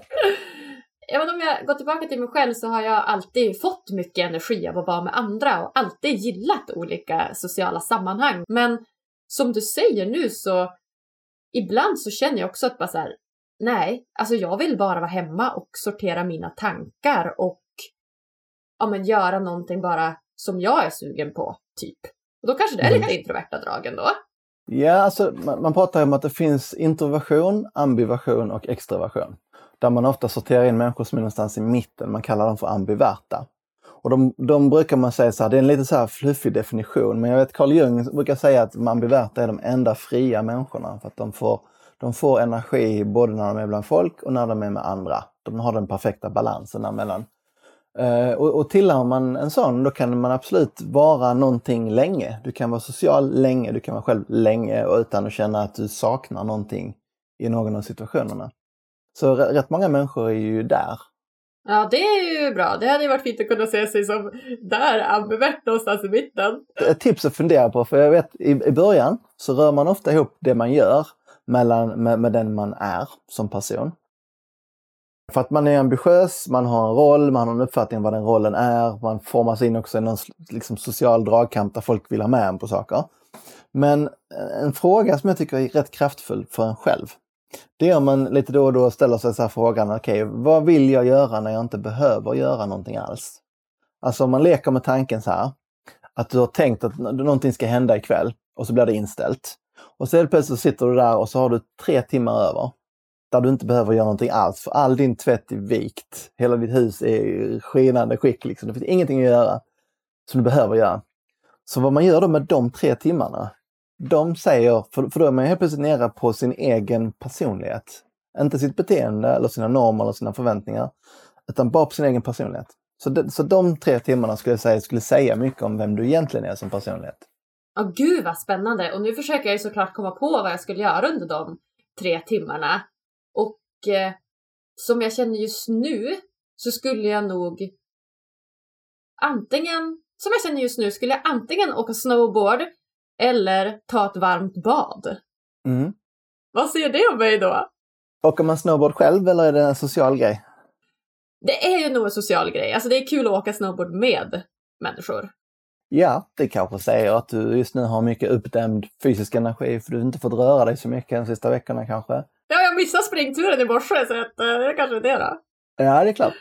Även om jag går tillbaka till mig själv så har jag alltid fått mycket energi av att vara med andra och alltid gillat olika sociala sammanhang. Men som du säger nu så ibland så känner jag också att bara så här, nej, alltså jag vill bara vara hemma och sortera mina tankar och ja, men göra någonting bara som jag är sugen på, typ. Och då kanske det är lite mm. introverta drag ändå. Ja, alltså man, man pratar om att det finns introversion, ambiversion och extraversion. Där man ofta sorterar in människor som är någonstans i mitten. Man kallar dem för ambiverta. Och de, de brukar man säga så här, det är en lite så här fluffig definition. Men jag vet, Carl Jung brukar säga att ambiverta är de enda fria människorna. För att de får, de får energi både när de är bland folk och när de är med andra. De har den perfekta balansen mellan. Uh, och, och tillhör man en sån, då kan man absolut vara någonting länge. Du kan vara social länge, du kan vara själv länge och utan att känna att du saknar någonting i någon av situationerna. Så r- rätt många människor är ju där. Ja, det är ju bra. Det hade ju varit fint att kunna se sig som där, ambivert någonstans i mitten. Ett tips att fundera på, för jag vet i, i början så rör man ofta ihop det man gör mellan, med, med den man är som person. För att man är ambitiös, man har en roll, man har en uppfattning om vad den rollen är. Man formas in också i någon liksom social dragkamp där folk vill ha med en på saker. Men en fråga som jag tycker är rätt kraftfull för en själv, det är om man lite då och då ställer sig så här frågan, okej, okay, vad vill jag göra när jag inte behöver göra någonting alls? Alltså om man leker med tanken så här, att du har tänkt att någonting ska hända ikväll och så blir det inställt. Och så helt plötsligt sitter du där och så har du tre timmar över. Där du inte behöver göra någonting alls. För all din tvätt är vikt. Hela ditt hus är skinande skick. Liksom. Det finns ingenting att göra som du behöver göra. Så vad man gör då med de tre timmarna. De säger, för då är man helt plötsligt nere på sin egen personlighet. Inte sitt beteende eller sina normer eller sina förväntningar. Utan bara på sin egen personlighet. Så de, så de tre timmarna skulle jag säga, skulle säga mycket om vem du egentligen är som personlighet. Ja, oh, gud vad spännande. Och nu försöker jag såklart komma på vad jag skulle göra under de tre timmarna. Och eh, som jag känner just nu så skulle jag nog antingen, som jag känner just nu skulle jag antingen åka snowboard eller ta ett varmt bad. Mm. Vad säger det om mig då? Åker man snowboard själv eller är det en social grej? Det är ju nog en social grej. Alltså det är kul att åka snowboard med människor. Ja, det kanske säger att du just nu har mycket uppdämd fysisk energi för du har inte fått röra dig så mycket de sista veckorna kanske. Ja, jag missade springturen i morse så att, eh, det kanske det då. Ja, det är klart.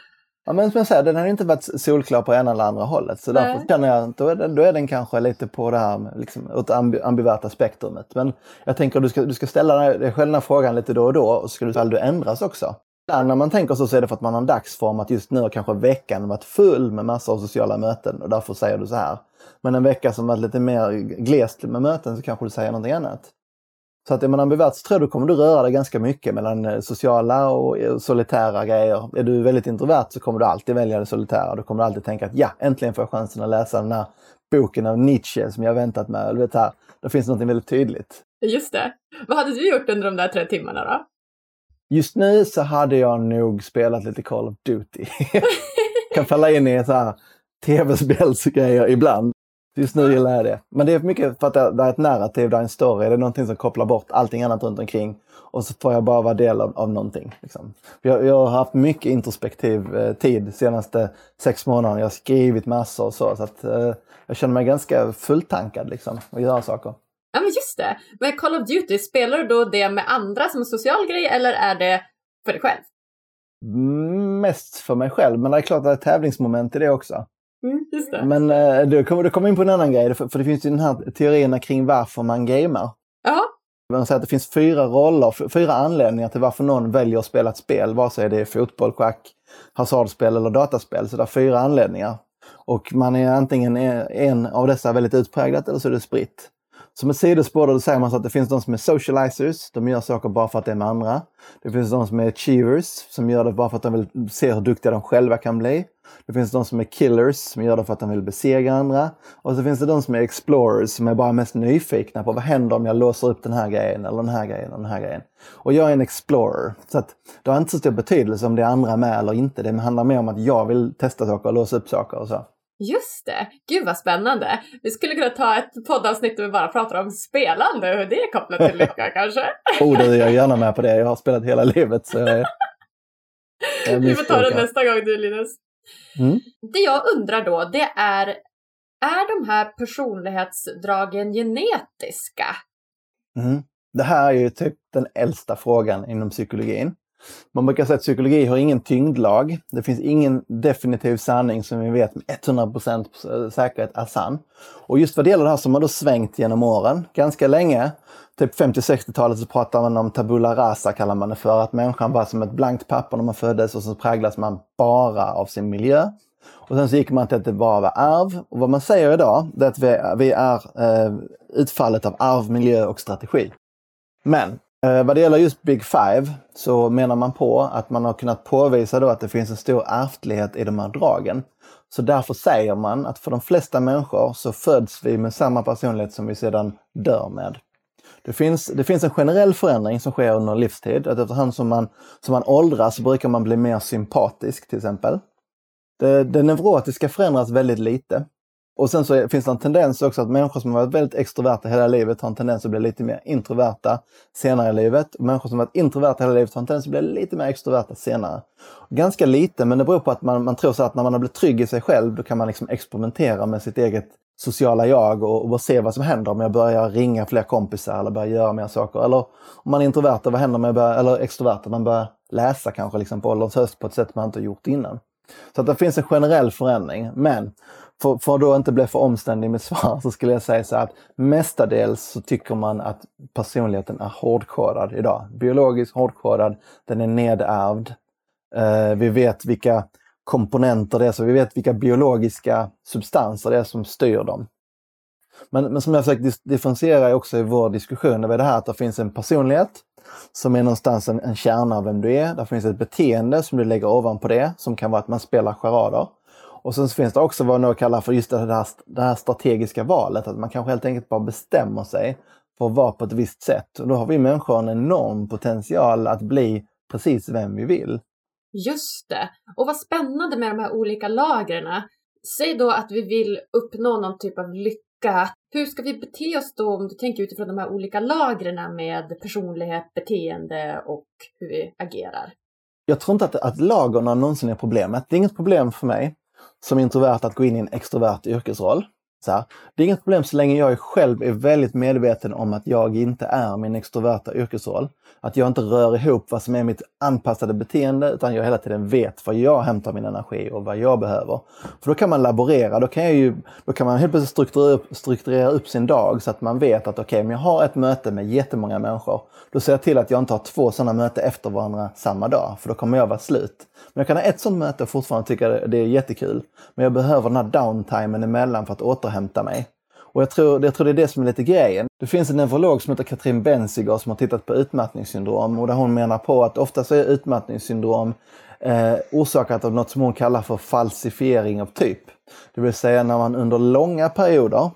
Ja, men som jag säger, den har inte varit solklar på ena eller andra hållet. Så därför känner jag, då är, den, då är den kanske lite på det här liksom, åt ambi- ambiverta spektrumet. Men jag tänker att du ska, du ska ställa dig själv den här frågan lite då och då och så ska du, du ändras också. Ja, när man tänker så, så är det för att man har en dagsform att just nu har kanske veckan varit full med massor av sociala möten och därför säger du så här. Men en vecka som varit lite mer glest med möten så kanske du säger någonting annat. Så att är man ambiverts tror du kommer du röra dig ganska mycket mellan sociala och solitära grejer. Är du väldigt introvert så kommer du alltid välja det solitära. Då kommer du alltid tänka att ja, äntligen får jag chansen att läsa den här boken av Nietzsche som jag väntat med. Du vet här, då finns något väldigt tydligt. Just det. Vad hade du gjort under de där tre timmarna då? Just nu så hade jag nog spelat lite Call of Duty. Kan falla in i så här tv-spelsgrejer ibland. Just nu gillar jag det. Men det är mycket för att det är ett narrativ, det är en story. Det är någonting som kopplar bort allting annat runt omkring. Och så får jag bara vara del av, av någonting. Liksom. Jag, jag har haft mycket introspektiv eh, tid de senaste sex månaderna. Jag har skrivit massor och så. Så att, eh, jag känner mig ganska fulltankad liksom, och gör saker. Ja, men just det. Men Call of Duty, spelar du då det med andra som en social grej? Eller är det för dig själv? Mm, mest för mig själv. Men det är klart att det är tävlingsmoment i det också. Mm, just det. Men eh, du kommer kom in på en annan grej, för, för det finns ju den här teorierna kring varför man gamer. Jaha. Man säger att det finns fyra roller, f- fyra anledningar till varför någon väljer att spela ett spel, vare sig det är fotboll, schack, hasardspel eller dataspel. Så det är fyra anledningar. Och man är antingen en av dessa väldigt utpräglat eller så är det spritt. Som ett sidospår då säger man så att det finns de som är socializers, de gör saker bara för att det är med andra. Det finns de som är achievers, som gör det bara för att de vill se hur duktiga de själva kan bli. Det finns de som är killers, som gör det för att de vill besegra andra. Och så finns det de som är explorers, som är bara mest nyfikna på vad händer om jag låser upp den här grejen, eller den här grejen, eller den här grejen. Och jag är en explorer, så att det har inte så stor betydelse om det är andra med eller inte. Det handlar mer om att jag vill testa saker och låsa upp saker och så. Just det, gud vad spännande. Vi skulle kunna ta ett poddavsnitt där vi bara pratar om spelande och hur det är kopplat till lycka kanske. Oh, du, jag är gärna med på det. Jag har spelat hela livet så jag är... jag vi får ta det nästa gång du, Linus. Mm. Det jag undrar då, det är är de här personlighetsdragen genetiska? Mm. Det här är ju typ den äldsta frågan inom psykologin. Man brukar säga att psykologi har ingen tyngdlag. Det finns ingen definitiv sanning som vi vet med hundra procent säkerhet är sann. Och just vad det gäller det här som har då svängt genom åren ganska länge. Typ femtio-sextiotalet så pratar man om tabula rasa kallar man det för. Att människan var som ett blankt papper när man föddes och så präglas man bara av sin miljö. Och sen så gick man till att det bara var arv. Och vad man säger idag är att vi är utfallet av arv, miljö och strategi. Men Vad det gäller just Big Five så menar man på att man har kunnat påvisa då att det finns en stor ärftlighet i de här dragen. Så därför säger man att för de flesta människor så föds vi med samma personlighet som vi sedan dör med. Det finns, det finns en generell förändring som sker under livstid. Att efterhand som man, som man åldras så brukar man bli mer sympatisk till exempel. Det, det neurotiska förändras väldigt lite. Och sen så finns det en tendens också att människor som har varit väldigt extroverta hela livet har en tendens att bli lite mer introverta senare i livet. Och människor som har varit introverta hela livet har en tendens att bli lite mer extroverta senare. Ganska lite, men det beror på att man, man tror så att när man har blivit trygg i sig själv då kan man liksom experimentera med sitt eget sociala jag och, och se vad som händer om jag börjar ringa fler kompisar eller börjar göra mer saker. Eller om man är introvert, vad händer om jag börjar, eller extrovert, man börjar läsa kanske liksom på ålderns höst på ett sätt man inte har gjort innan. Så att det finns en generell förändring, men för, för då inte bli för omständig i mitt svar så skulle jag säga så att mestadels så tycker man att personligheten är hårdkodad idag. Biologiskt hårdkodad, den är nedärvd. Eh, vi vet vilka komponenter det är, så vi vet vilka biologiska substanser det är som styr dem. Men, men som jag försökt differentiera också i vår diskussion, det är det här att det finns en personlighet som är någonstans en, en kärna av vem du är. Där finns ett beteende som du lägger ovanpå det, som kan vara att man spelar charader. Och sen så finns det också vad jag kallar för just det här, det här strategiska valet, att man kanske helt enkelt bara bestämmer sig för att vara på ett visst sätt. Och då har vi människor en enorm potential att bli precis vem vi vill. Just det. Och vad spännande med de här olika lagren. Säg då att vi vill uppnå någon typ av lycka. Hur ska vi bete oss då om du tänker utifrån de här olika lagren med personlighet, beteende och hur vi agerar? Jag tror inte att, att lagren någonsin är problemet. Det är inget problem för mig som introvert att gå in i en extrovert yrkesroll. Så här, det är inget problem så länge jag själv är väldigt medveten om att jag inte är min extroverta yrkesroll. Att jag inte rör ihop vad som är mitt anpassade beteende, utan jag hela tiden vet vad jag hämtar min energi och vad jag behöver. För då kan man laborera, då kan, jag ju, då kan man helt plötsligt strukturera upp, strukturera upp sin dag så att man vet att okej, men jag har ett möte med jättemånga människor. Då ser jag till att jag inte har två sådana möten efter varandra samma dag, för då kommer jag vara slut. Men jag kan ha ett sådant möte och fortfarande tycka det är jättekul. Men jag behöver den här downtimen emellan för att åter hämta mig. Och jag tror, jag tror det är det som är lite grejen. Det finns en neurolog som heter Katrin Benziger som har tittat på utmattningssyndrom och där hon menar på att ofta så är utmattningssyndrom eh, orsakat av något som hon kallar för falsifiering av typ. Det vill säga när man under långa perioder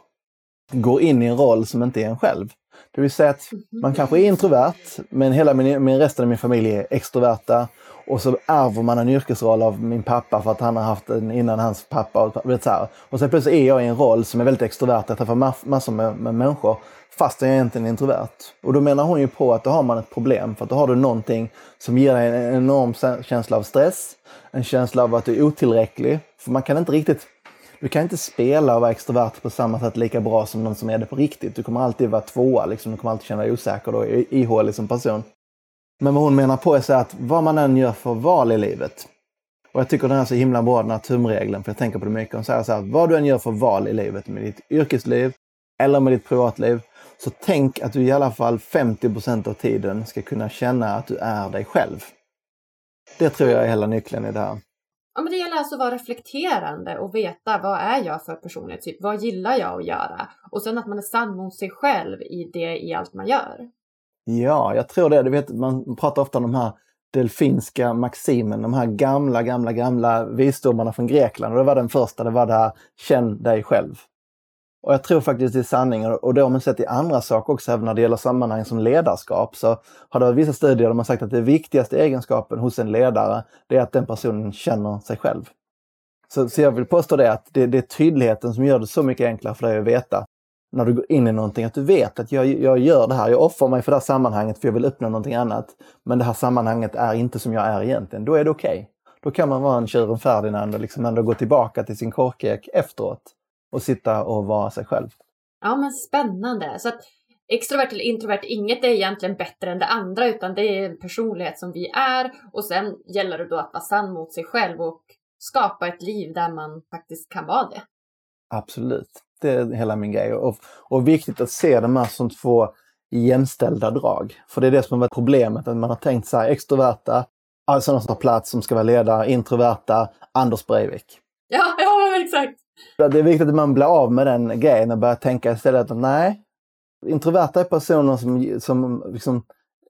går in i en roll som inte är en själv. Det vill säga att man kanske är introvert men hela min, min resten av min familj är extroverta. Och så ärver man en yrkesroll av min pappa för att han har haft den innan hans pappa. Och, vet, så här. Och sen plötsligt är jag i en roll som är väldigt extrovert. Jag träffar massor med, med människor fast jag är egentligen introvert. Och då menar hon ju på att då har man ett problem. För att då har du någonting som ger dig en enorm känsla av stress. En känsla av att du är otillräcklig. För man kan inte riktigt... Du kan inte spela och vara extrovert på samma sätt lika bra som någon som är det på riktigt. Du kommer alltid vara tvåa. Liksom. Du kommer alltid känna dig osäker och ihålig som person. Men vad hon menar på är så att vad man än gör för val i livet. Och jag tycker den här är så himla bra, den här tumregeln. För jag tänker på det mycket. Hon säger så här, vad du än gör för val i livet. Med ditt yrkesliv eller med ditt privatliv. Så tänk att du i alla fall femtio procent av tiden ska kunna känna att du är dig själv. Det tror jag är hela nyckeln i det här. Ja, men det gäller alltså att vara reflekterande och veta vad är jag för personlighet. Typ, vad gillar jag att göra? Och sen att man är sann mot sig själv i det i allt man gör. Ja, jag tror det. Du vet, man pratar ofta om de här delfinska maximen, de här gamla, gamla, gamla visdomarna från Grekland. Och det var den första, det var det här, känn dig själv. Och jag tror faktiskt det är sanningen. Och det har man sett i andra saker också, även när det gäller sammanhang som ledarskap. Så har det varit vissa studier där man sagt att det viktigaste egenskapen hos en ledare, det är att den personen känner sig själv. Så, så jag vill påstå det, att det, det är tydligheten som gör det så mycket enklare för dig att veta. När du går in i någonting, att du vet att jag, jag gör det här. Jag offrar mig för det här sammanhanget för jag vill uppnå någonting annat. Men det här sammanhanget är inte som jag är egentligen. Då är det okej. Okay. Då kan man vara en tjuren Ferdinand och liksom ändå gå tillbaka till sin korkek efteråt. Och sitta och vara sig själv. Ja, men spännande. Så att extrovert eller introvert, inget är egentligen bättre än det andra. Utan det är en personlighet som vi är. Och sen gäller det då att vara sann mot sig själv. Och skapa ett liv där man faktiskt kan vara det. Absolut. Det är hela min grej. Och, och viktigt att se de här som två jämställda drag. För det är det som har varit problemet. Att man har tänkt så här, extroverta, alltså sådana som tar plats som ska vara ledare, introverta, Anders Breivik. Ja, ja, exakt. Det är viktigt att man blir av med den grejen och börjar tänka istället att nej, introverta är personer som, som liksom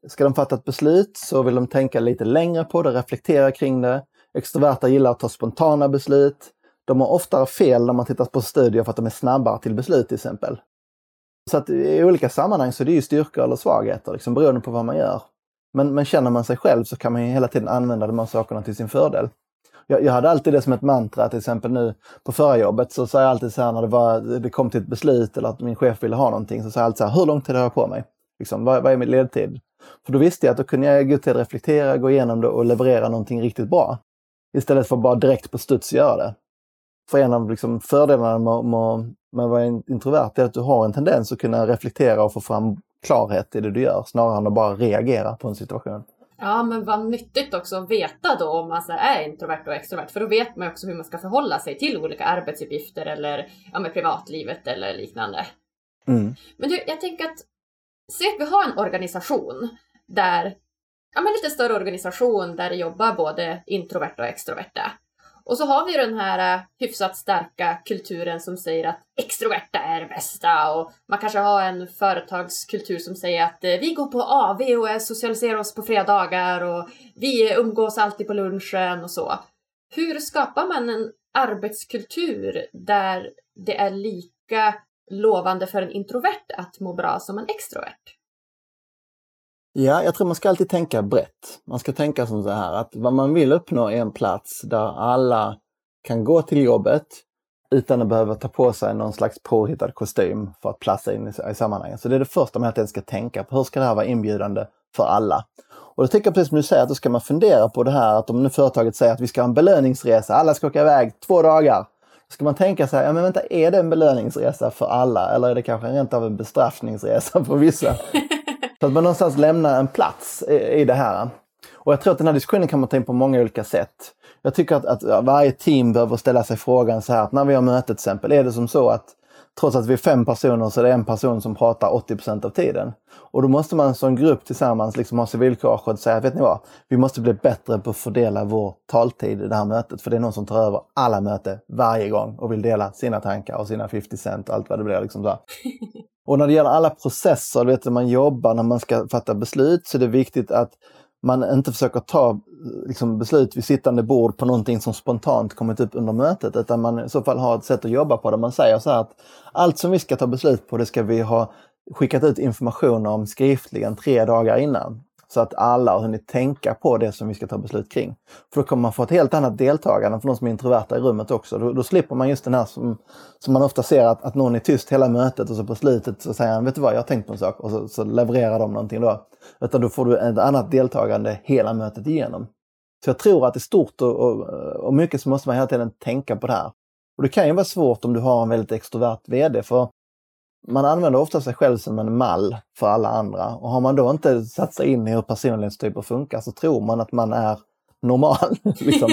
ska de fatta ett beslut så vill de tänka lite längre på det, reflektera kring det. Extroverta gillar att ta spontana beslut. De har oftare fel när man tittar på studier för att de är snabbare till beslut till exempel. Så att i olika sammanhang så är det ju styrkor eller svagheter, liksom, beroende på vad man gör. Men, men känner man sig själv så kan man ju hela tiden använda de här sakerna till sin fördel. Jag, jag hade alltid det som ett mantra, till exempel nu på förra jobbet så sa jag alltid så här när det, var, det kom till ett beslut eller att min chef ville ha någonting så sa jag alltid så här, hur lång tid har jag på mig? Liksom, vad, vad är min ledtid? För då visste jag att då kunde jag gå till att reflektera, gå igenom det och leverera någonting riktigt bra. Istället för bara direkt på studs göra det. För en av liksom fördelarna med, med, med att vara introvert är att du har en tendens att kunna reflektera och få fram klarhet i det du gör snarare än att bara reagera på en situation. Ja, men vad nyttigt också att veta då om man så här är introvert och extrovert, för då vet man också hur man ska förhålla sig till olika arbetsuppgifter eller ja, med privatlivet eller liknande. Mm. Men du, jag tänker att se att vi har en organisation där, ja men lite större organisation där det jobbar både introverta och extroverta. Och så har vi den här hyfsat starka kulturen som säger att extroverta är det bästa. Och man kanske har en företagskultur som säger att vi går på A V och socialiserar oss på fredagar. Och vi umgås alltid på lunchen och så. Hur skapar man en arbetskultur där det är lika lovande för en introvert att må bra som en extrovert? Ja, jag tror man ska alltid tänka brett. Man ska tänka som så här att vad man vill uppnå är en plats där alla kan gå till jobbet utan att behöva ta på sig någon slags påhittad kostym för att platsa in i, i sammanhanget. Så det är det första man egentligen ska tänka på. Hur ska det här vara inbjudande för alla? Och då tänker jag precis som du säger att då ska man fundera på det här att om nu företaget säger att vi ska ha en belöningsresa, alla ska åka iväg två dagar. Ska man tänka så här, ja men vänta, är det en belöningsresa för alla? Eller är det kanske rent av en bestraffningsresa för vissa? Så att man någonstans lämnar en plats i, i det här. Och jag tror att den här diskussionen kan man ta in på många olika sätt. Jag tycker att, att varje team behöver ställa sig frågan så här, att när vi har mötet till exempel, är det som så att trots att vi är fem personer så är det en person som pratar åttio procent av tiden. Och då måste man som grupp tillsammans liksom ha civilkurage och säga, vet ni vad, vi måste bli bättre på att fördela vår taltid i det här mötet. För det är någon som tar över alla möten varje gång och vill dela sina tankar och sina femtio cent och allt vad det blir liksom så här. Och när det gäller alla processer, vet du, man jobbar när man ska fatta beslut så är det viktigt att man inte försöker ta liksom, beslut vid sittande bord på någonting som spontant kommit upp under mötet. Utan man i så fall har ett sätt att jobba på där man säger så här att allt som vi ska ta beslut på det ska vi ha skickat ut information om skriftligen tre dagar innan. Så att alla har hunnit tänka på det som vi ska ta beslut kring. För då kommer man få ett helt annat deltagande för de som är introverta i rummet också. Då, då slipper man just den här som, som man ofta ser att, att någon är tyst hela mötet och så på slutet så säger han, vet du vad, jag har tänkt på en sak. Och så, så levererar de någonting då. Utan då får du ett annat deltagande hela mötet igenom. Så jag tror att det är stort och, och, och mycket så måste man hela tiden tänka på det här. Och det kan ju vara svårt om du har en väldigt extrovert vd för man använder ofta sig själv som en mall för alla andra. Och har man då inte satt sig in i hur personlighetstyper funkar så tror man att man är normal. liksom.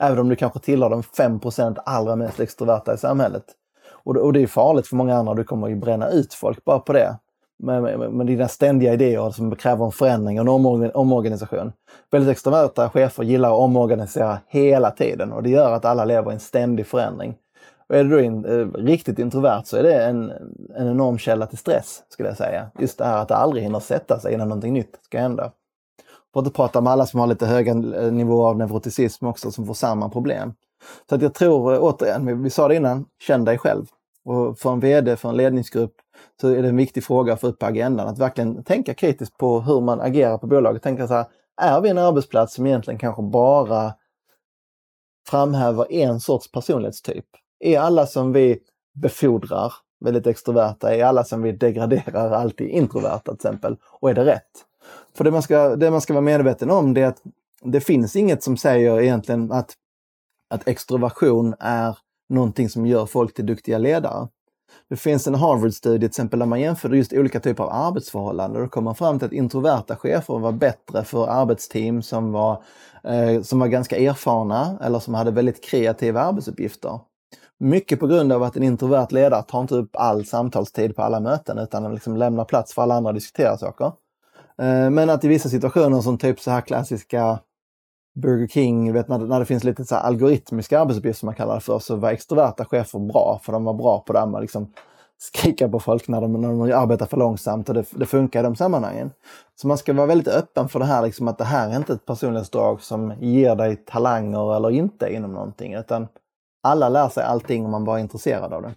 Även om du kanske tillhör de fem procent allra mest extroverta i samhället. Och, och det är farligt för många andra. Du kommer ju bränna ut folk bara på det. Men, men, men dina ständiga idéer som kräver en förändring och en omorgan- omorganisation. Väldigt extroverta chefer gillar att omorganisera hela tiden. Och det gör att alla lever i en ständig förändring. Och är du in, eh, riktigt introvert så är det en, en enorm källa till stress skulle jag säga. Just det här att det aldrig hinner sätta sig innan någonting nytt ska hända. För att prata med alla som har lite höga nivåer av neuroticism också som får samma problem. Så att jag tror återigen, vi sa det innan, känn dig själv. Och för en vd, för en ledningsgrupp så är det en viktig fråga för upp på agendan. Att verkligen tänka kritiskt på hur man agerar på bolaget. Tänka så här, är vi en arbetsplats som egentligen kanske bara framhäver en sorts personlighetstyp? Är alla som vi befordrar väldigt extroverta? Är alla som vi degraderar alltid introverta till exempel? Och är det rätt? För det man ska, det man ska vara medveten om det är att det finns inget som säger egentligen att, att extroversion är någonting som gör folk till duktiga ledare. Det finns en Harvard-studie till exempel där man jämför just olika typer av arbetsförhållanden och då kommer man fram till att introverta chefer var bättre för arbetsteam som var, eh, som var ganska erfarna eller som hade väldigt kreativa arbetsuppgifter. Mycket på grund av att en introvert ledare tar inte upp all samtalstid på alla möten utan liksom lämnar plats för alla andra att diskutera saker. Men att i vissa situationer som typ så här klassiska Burger King, vet, när det finns lite så här algoritmiska arbetsuppgifter som man kallar det för, så var extroverta chefer bra för de var bra på det här med liksom skrika på folk när de, när de arbetar för långsamt, och det, det funkar i de sammanhangen. Så man ska vara väldigt öppen för det här, liksom, att det här är inte ett personlighetsdrag som ger dig talanger eller inte inom någonting, utan alla lär sig allting om man bara är intresserad av det.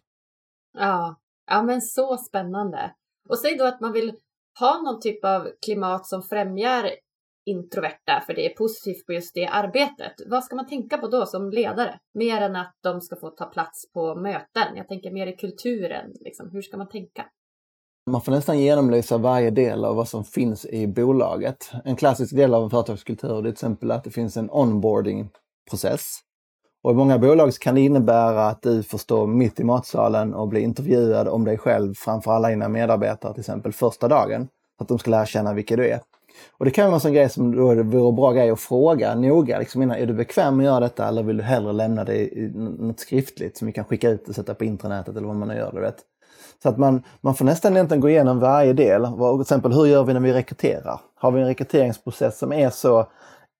Ja, ja men så spännande. Och säg då att man vill ha någon typ av klimat som främjar introverta, för det är positivt på just det arbetet. Vad ska man tänka på då som ledare? Mer än att de ska få ta plats på möten. Jag tänker mer i kulturen. Liksom. Hur ska man tänka? Man får nästan genomlysa varje del av vad som finns i bolaget. En klassisk del av en företagskultur är till exempel att det finns en onboarding-process. Och i många bolag kan det innebära att du får stå mitt i matsalen och bli intervjuad om dig själv framför alla dina medarbetare till exempel första dagen. Så att de ska lära känna vilka du är. Och det kan vara en sån grej som då det vore bra grej att fråga noga. Liksom innan, är du bekväm med att göra detta eller vill du hellre lämna det i något skriftligt som vi kan skicka ut och sätta på intranätet eller vad man gör, du vet. Så att man, man får nästan egentligen gå igenom varje del. Till exempel, hur gör vi när vi rekryterar? Har vi en rekryteringsprocess som är så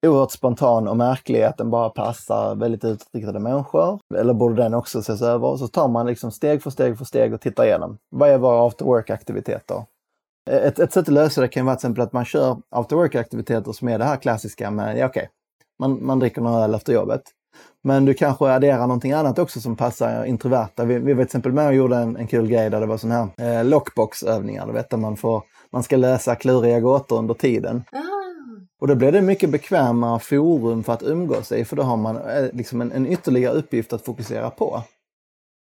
oerhört spontan och märklig att den bara passar väldigt utåtriktade människor? Eller borde den också ses över? Så tar man liksom steg för steg för steg och tittar igenom. Vad är våra after work-aktiviteter? Ett, ett sätt att lösa det kan vara till exempel att man kör after work-aktiviteter som är det här klassiska med, ja, okej, okay, man, man dricker några öl efter jobbet. Men du kanske adderar någonting annat också som passar introverta. Vi, vi var till exempel med och gjorde en, en kul grej där det var sån här eh, lockbox-övningar. Du vet, där man, får, man ska lösa kluriga gåtor under tiden. Och då blir det mycket bekvämare forum för att umgås i, för då har man liksom en, en ytterligare uppgift att fokusera på.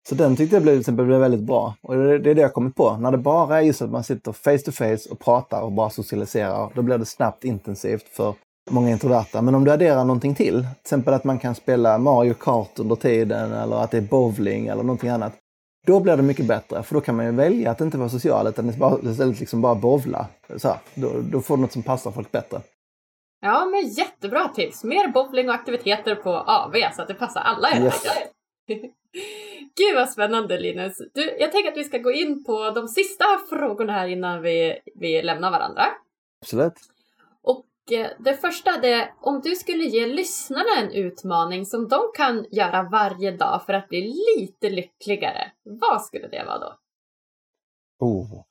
Så den tyckte jag blev, till exempel, blev väldigt bra. Och det, det är det jag kommit på. När det bara är just att man sitter face to face och pratar och bara socialiserar, då blir det snabbt intensivt för många introverta. Men om du adderar någonting till, till exempel att man kan spela Mario Kart under tiden, eller att det är bowling eller någonting annat, då blir det mycket bättre, för då kan man ju välja att inte vara social, utan istället liksom bara bovla. Så här, då, då får du något som passar folk bättre. Ja, men jättebra tips. Mer bowling och aktiviteter på A V så att det passar alla. Yes. Gud vad spännande, Linus. Du, jag tänker att vi ska gå in på de sista frågorna här innan vi, vi lämnar varandra. Absolut. Och det första är, om du skulle ge lyssnarna en utmaning som de kan göra varje dag för att bli lite lyckligare, vad skulle det vara då? Oh,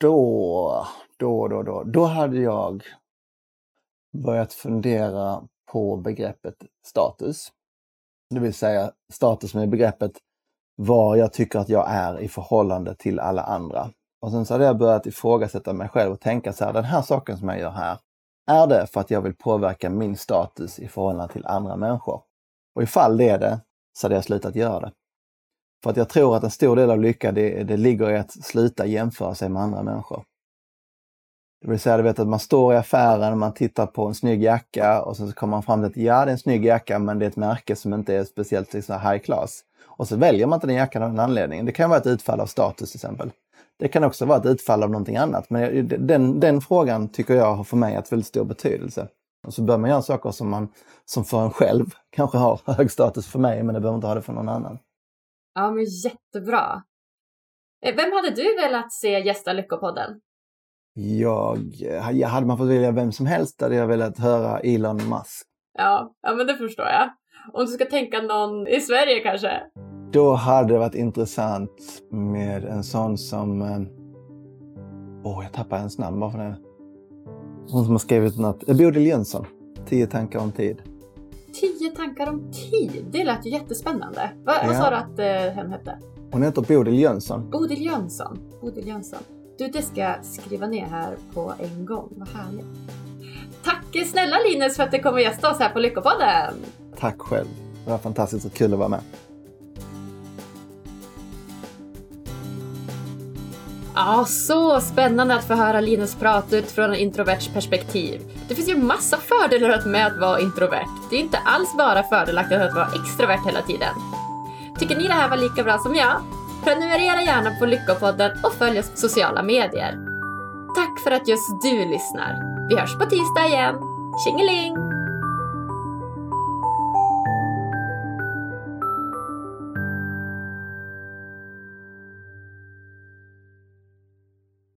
då, då, då, då. Då hade jag börjat fundera på begreppet status. Det vill säga status med begreppet vad jag tycker att jag är i förhållande till alla andra. Och sen så hade jag börjat ifrågasätta mig själv och tänka så här, den här saken som jag gör här, är det för att jag vill påverka min status i förhållande till andra människor? Och ifall det är det, så hade jag slutat göra det. För att jag tror att en stor del av lycka det, det ligger i att sluta jämföra sig med andra människor. Det vill säga, du vet, att man står i affären och man tittar på en snygg jacka och sen så kommer man fram till att ja, det är en snygg jacka, men det är ett märke som inte är speciellt liksom high class. Och så väljer man inte den jackan av den anledningen. Det kan vara ett utfall av status till exempel. Det kan också vara ett utfall av någonting annat. Men den, den frågan tycker jag har för mig ett väldigt stor betydelse. Och så bör man göra saker som, man, som för en själv kanske har hög status för mig, men det behöver inte ha det för någon annan. Ja, men jättebra. Vem hade du velat se gästa Lyckopodden? Jag, jag hade man fått välja vem som helst hade jag velat höra Elon Musk. Ja, ja, men det förstår jag. Om du ska tänka någon i Sverige kanske? Då hade det varit intressant med en sån som... Åh, oh, jag tappar ens namn. Varför det? Hon som har skrivit något. Bodil Jönsson. Tio tankar om tid. Tio tankar om tid? Det lät ju jättespännande. Vad, ja. vad sa du att eh, hen hette? Hon heter Bodil Jönsson. Bodil Jönsson. Bodil Jönsson. Du, det ska skriva ner här på en gång. Vad härligt. Tack snälla Linus för att du kommer gästa oss här på Lyckopodden. Tack själv. Det var fantastiskt och kul att vara med. Ja, så spännande att få höra Linus prata utifrån en introverts perspektiv. Det finns ju massa fördelar med att vara introvert. Det är inte alls bara fördelaktigt att vara extrovert hela tiden. Tycker ni det här var lika bra som jag? Prenumerera gärna på Lyckopodden och följ oss på sociala medier. Tack för att just du lyssnar. Vi hörs på tisdag igen. Tjingeling!